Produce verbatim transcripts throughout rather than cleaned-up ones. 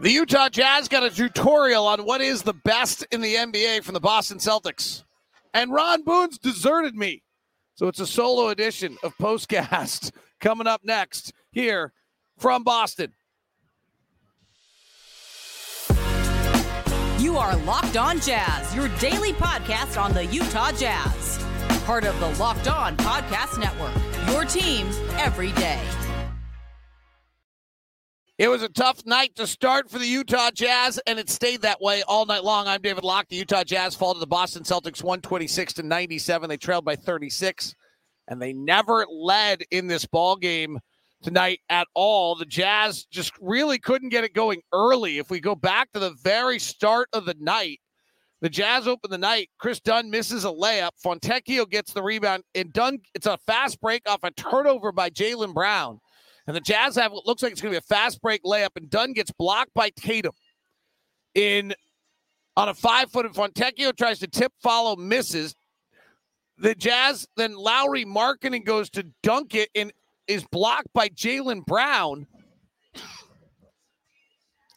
The Utah Jazz got a tutorial on what is the best in the N B A from the Boston Celtics. And Ron Boone's deserted me. So it's a solo edition of POSTCAST coming up next here from Boston. You are Locked On Jazz, your daily podcast on the Utah Jazz. Part of the Locked On Podcast Network, your team every day. It was a tough night to start for the Utah Jazz, and it stayed that way all night long. I'm David Locke. The Utah Jazz fall to the Boston Celtics one twenty-six to ninety-seven. They trailed by thirty-six, and they never led in this ballgame tonight at all. The Jazz just really couldn't get it going early. If we go back to the very start of the night, the Jazz open the night. Chris Dunn misses a layup. Fontecchio gets the rebound, and Dunn, it's a fast break off a turnover by Jaylen Brown. And the Jazz have what looks like it's going to be a fast break layup, and Dunn gets blocked by Tatum in on a five-foot, and Fontecchio tries to tip, follow, misses. The Jazz, then Lowry Markkanen goes to dunk it and is blocked by Jaylen Brown.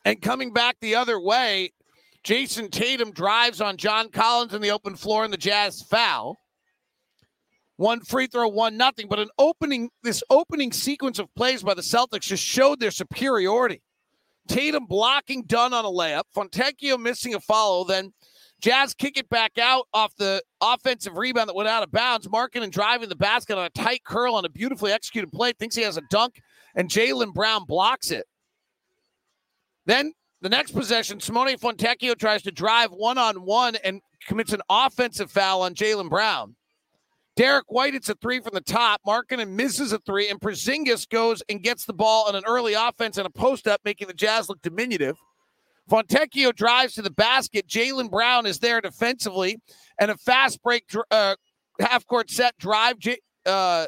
And coming back the other way, Jason Tatum drives on John Collins in the open floor, and the Jazz foul. One free throw, one nothing. But an opening, this opening sequence of plays by the Celtics just showed their superiority. Tatum blocking Dunn on a layup. Fontecchio missing a follow. Then Jazz kick it back out off the offensive rebound that went out of bounds. Markkanen driving the basket on a tight curl on a beautifully executed play. Thinks he has a dunk, and Jaylen Brown blocks it. Then the next possession, Simone Fontecchio tries to drive one-on-one and commits an offensive foul on Jaylen Brown. Derek White hits a three from the top. Markkanen misses a three, and Porzingis goes and gets the ball on an early offense and a post-up, making the Jazz look diminutive. Fontecchio drives to the basket. Jaylen Brown is there defensively, and a fast break uh, half-court set drive, uh,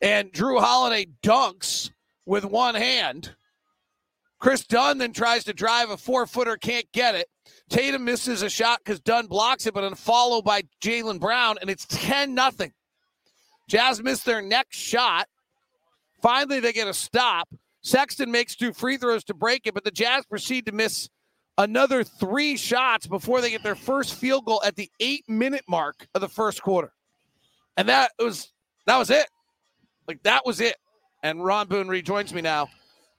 and Jrue Holiday dunks with one hand. Chris Dunn then tries to drive a four-footer, can't get it. Tatum misses a shot because Dunn blocks it, but a follow by Jaylen Brown, and it's ten nothing. Jazz missed their next shot. Finally, they get a stop. Sexton makes two free throws to break it, but the Jazz proceed to miss another three shots before they get their first field goal at the eight-minute mark of the first quarter. And that was that was it. Like, that was it. And Ron Boone rejoins me now.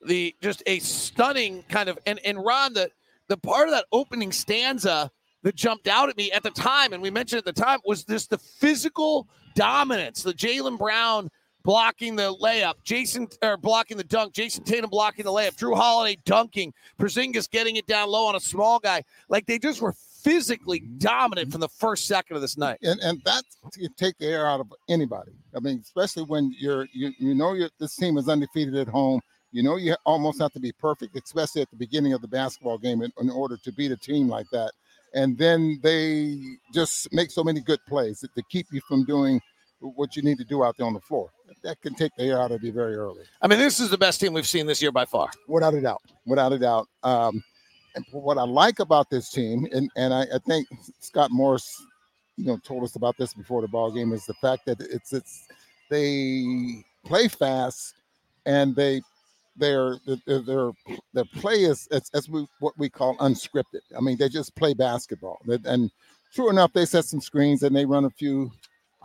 The just a stunning kind of and, – and Ron, the, the part of that opening stanza that jumped out at me at the time, and we mentioned at the time, was this the physical dominance, the Jaylen Brown – blocking the layup, Jason or blocking the dunk, Jason Tatum blocking the layup, Jrue Holiday dunking, Porzingis getting it down low on a small guy. Like, they just were physically dominant from the first second of this night. And and that you take the air out of anybody. I mean, especially when you're you you know you're, this team is undefeated at home. You know you almost have to be perfect, especially at the beginning of the basketball game, in, in order to beat a team like that. And then they just make so many good plays that to keep you from doing what you need to do out there on the floor. That can take the air out of you very early. I mean, this is the best team we've seen this year by far. Without a doubt. Without a doubt. Um, and what I like about this team, and, and I, I think Scott Morris, you know, told us about this before the ball game, is the fact that it's it's they play fast, and they their their their, their play is it's, it's what we call unscripted. I mean, they just play basketball. And true enough, they set some screens and they run a few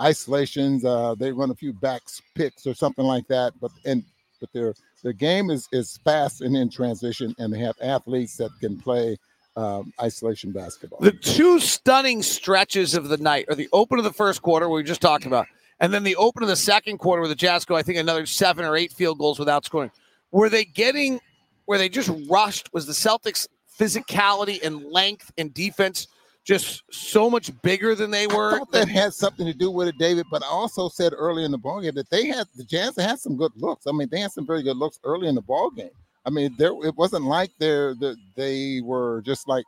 isolations, uh they run a few back picks or something like that, but and but their their game is is fast and in transition, and they have athletes that can play um isolation basketball. The two stunning stretches of the night are the open of the first quarter we were just talking about, and then the open of the second quarter where the Jazz go, I think, another seven or eight field goals without scoring. Were they getting where they just rushed was the Celtics' physicality and length and defense just so much bigger than they were. I thought that had something to do with it, David, but I also said early in the ballgame that they had, the Jazz had some good looks. I mean, they had some very good looks early in the ballgame. I mean, there it wasn't like they're, the, they were just like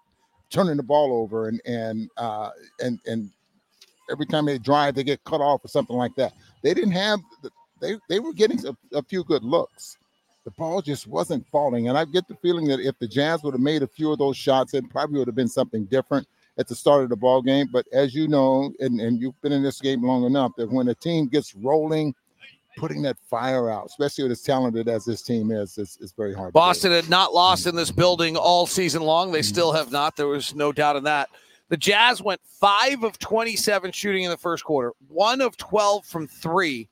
turning the ball over, and and, uh, and and every time they drive, they get cut off or something like that. They didn't have, they, they were getting a, a few good looks. The ball just wasn't falling, and I get the feeling that if the Jazz would have made a few of those shots, it probably would have been something different at the start of the ball game. But as you know, and, and you've been in this game long enough, that when a team gets rolling, putting that fire out, especially with as talented as this team is, it's, it's very hard. Boston had not lost in this building all season long. They still have not. There was no doubt in that. The Jazz went five of twenty-seven shooting in the first quarter, one of twelve from three.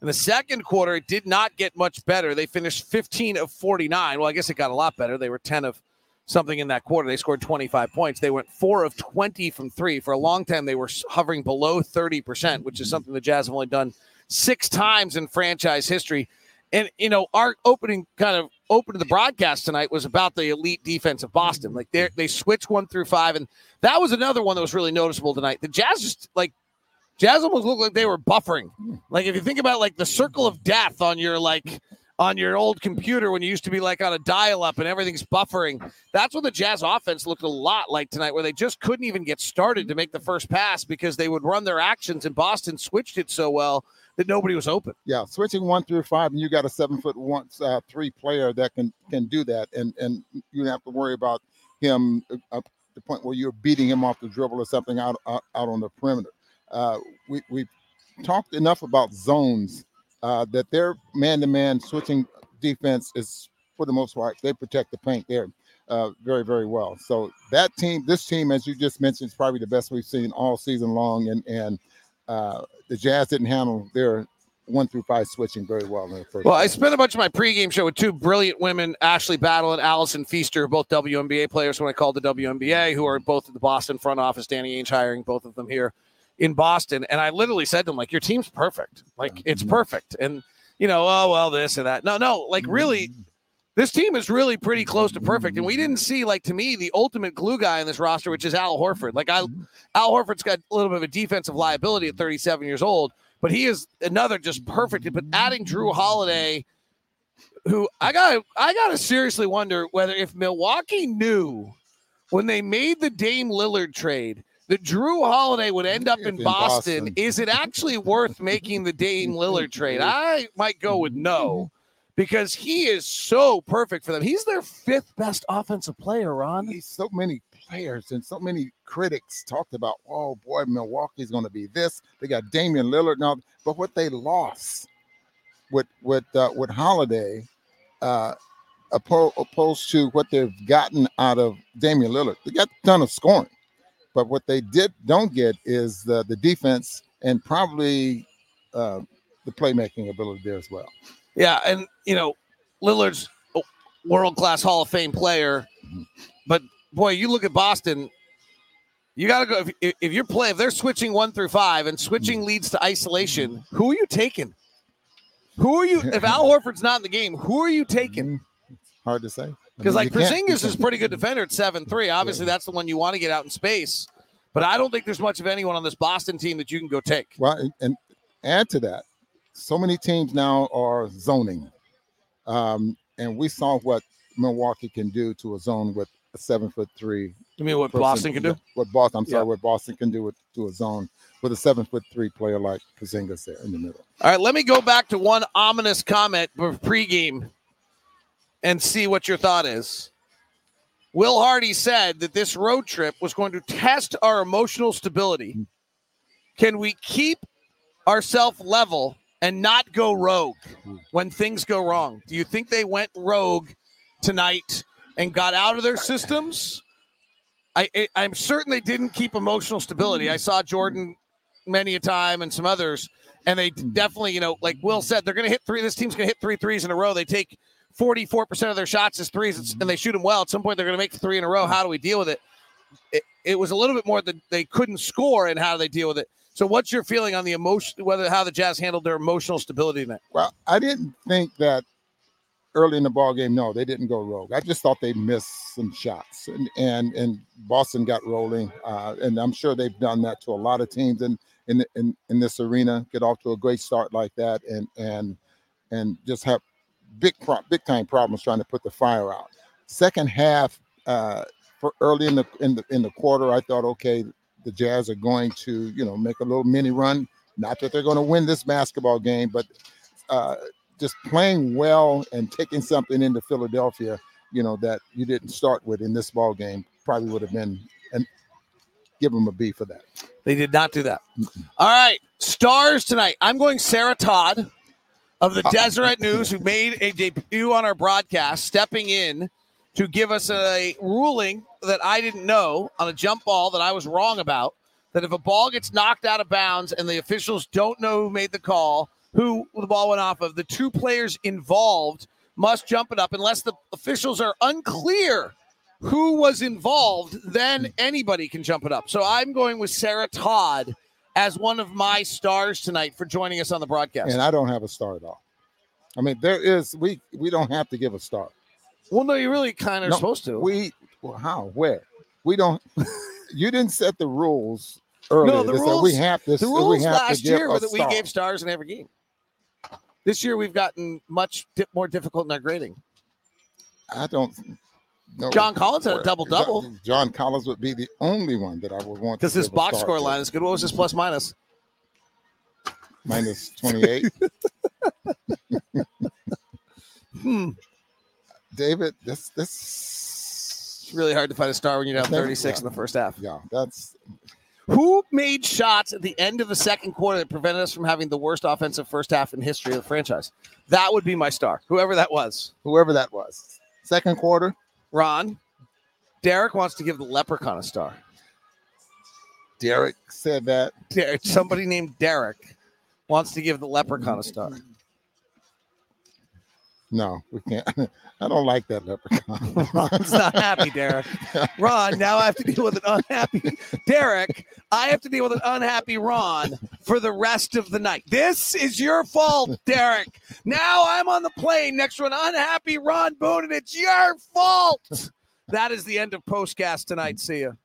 In the second quarter, it did not get much better. They finished fifteen of forty-nine. Well, I guess it got a lot better. They were ten of something in that quarter. They scored twenty-five points. They went four of twenty from three. For a long time, they were hovering below thirty percent, which is something the Jazz have only done six times in franchise history. And, you know, our opening kind of open to the broadcast tonight was about the elite defense of Boston. Like, they they switched one through five, and that was another one that was really noticeable tonight. The Jazz just, like, Jazz almost looked like they were buffering. Like, if you think about, like, the circle of death on your, like, on your old computer when you used to be, like, on a dial-up and everything's buffering, that's what the Jazz offense looked a lot like tonight, where they just couldn't even get started to make the first pass because they would run their actions, and Boston switched it so well that nobody was open. Yeah, switching one through five, and you got a seven foot one, uh, three player that can can do that, and and you don't have to worry about him up to the point where you're beating him off the dribble or something out out, out on the perimeter. Uh, we we talked enough about zones uh, that their man to man switching defense is, for the most part, they protect the paint there uh, very very well. So that team, this team, as you just mentioned, is probably the best we've seen all season long, and and. Uh, the Jazz didn't handle their one through five switching very well in the first. Well, game. I spent a bunch of my pregame show with two brilliant women, Ashley Battle and Allison Feaster, both W N B A players when I called the W N B A, who are both at the Boston front office. Danny Ainge hiring both of them here in Boston. And I literally said to them, like, your team's perfect. Like, it's perfect. And, you know, oh, well, this and that. No, no, like, really, this team is really pretty close to perfect. And we didn't see, like, to me, the ultimate glue guy in this roster, which is Al Horford. Like, I, Al Horford's got a little bit of a defensive liability at thirty-seven years old, but he is another just perfect. But adding Jrue Holiday, who I got, I got to seriously wonder whether if Milwaukee knew when they made the Dame Lillard trade that Jrue Holiday would end up in, in Boston, Boston, is it actually worth making the Dame Lillard trade? I might go with no. Because he is so perfect for them. He's their fifth best offensive player, Ron. He's so many players and so many critics talked about, oh, boy, Milwaukee's going to be this. They got Damian Lillard now. But what they lost with with uh, with Holiday uh, opposed to what they've gotten out of Damian Lillard, they got a ton of scoring. But what they did don't get is the, the defense and probably uh, the playmaking ability there as well. Yeah, and, you know, Lillard's a world-class Hall of Fame player, but, boy, you look at Boston, you got to go – if, if you're play, if they're switching one through five and switching leads to isolation, who are you taking? Who are you – if Al Horford's not in the game, who are you taking? Hard to say. Because, I mean, like, Porzingis is a pretty good defender at seven three. Obviously, yeah. That's the one you want to get out in space, but I don't think there's much of anyone on this Boston team that you can go take. Well, and, and add to that. So many teams now are zoning, um, and we saw what Milwaukee can do to a zone with a seven foot three. You mean what person, Boston can do? What Boston? I'm sorry, yeah. What Boston can do with, to a zone with a seven foot three player like Porzingis there in the middle. All right, let me go back to one ominous comment for pregame and see what your thought is. Will Hardy said that this road trip was going to test our emotional stability. Can we keep ourselves level and not go rogue when things go wrong? Do you think they went rogue tonight and got out of their systems? I, I, I'm certain they didn't keep emotional stability. I saw Jordan many a time and some others, and they definitely, you know, like Will said, they're going to hit three. This team's going to hit three threes in a row. They take forty-four percent of their shots as threes, and they shoot them well. At some point, they're going to make three in a row. How do we deal with it? It, it was a little bit more that they couldn't score, and how do they deal with it? So what's your feeling on the emotion, whether how the Jazz handled their emotional stability tonight? Well, I didn't think that early in the ball game. No, they didn't go rogue. I just thought they missed some shots, and and, and Boston got rolling. Uh, and I'm sure they've done that to a lot of teams in in in, in this arena. Get off to a great start like that, and and and just have big pro- big time problems trying to put the fire out. Second half, uh, for early in the in the in the quarter, I thought, okay, the Jazz are going to, you know, make a little mini run. Not that they're going to win this basketball game, but uh, just playing well and taking something into Philadelphia, you know, that you didn't start with in this ball game probably would have been, and give them a B for that. They did not do that. Mm-hmm. All right, stars tonight. I'm going Sarah Todd. of the Deseret News, who made a debut on our broadcast, stepping in to give us a ruling that I didn't know on a jump ball that I was wrong about, that if a ball gets knocked out of bounds and the officials don't know who made the call, who the ball went off of, the two players involved must jump it up unless the officials are unclear who was involved, then anybody can jump it up. So I'm going with Sarah Todd as one of my stars tonight for joining us on the broadcast. And I don't have a star at all. I mean, there is, we, we don't have to give a star. Well, no, you really kind of no, are supposed to. We, well, how, where? We don't, you didn't set the rules earlier. No, the it's rules, we have to, the rules we have last to give year were that star. We gave stars in every game. This year we've gotten much di- more difficult in our grading. I don't know. John Collins had a double-double. John, John Collins would be the only one that I would want to. Because his box score to. Line is good. What was his plus-minus? Minus twenty-eight. hmm. David, this this it's really hard to find a star when you're down thirty-six yeah, in the first half. Yeah, that's who made shots at the end of the second quarter that prevented us from having the worst offensive first half in history of the franchise. That would be my star. Whoever that was. Whoever that was. Second quarter. Ron, Derek wants to give the leprechaun a star. Derek said that. Derek, somebody named Derek wants to give the leprechaun a star. No, we can't. I don't like that leprechaun. Ron's not happy, Derek. Ron, now I have to deal with an unhappy Derek. I have to deal with an unhappy Ron for the rest of the night. This is your fault, Derek. Now I'm on the plane next to an unhappy Ron Boone, and it's your fault. That is the end of POSTCAST tonight. See ya.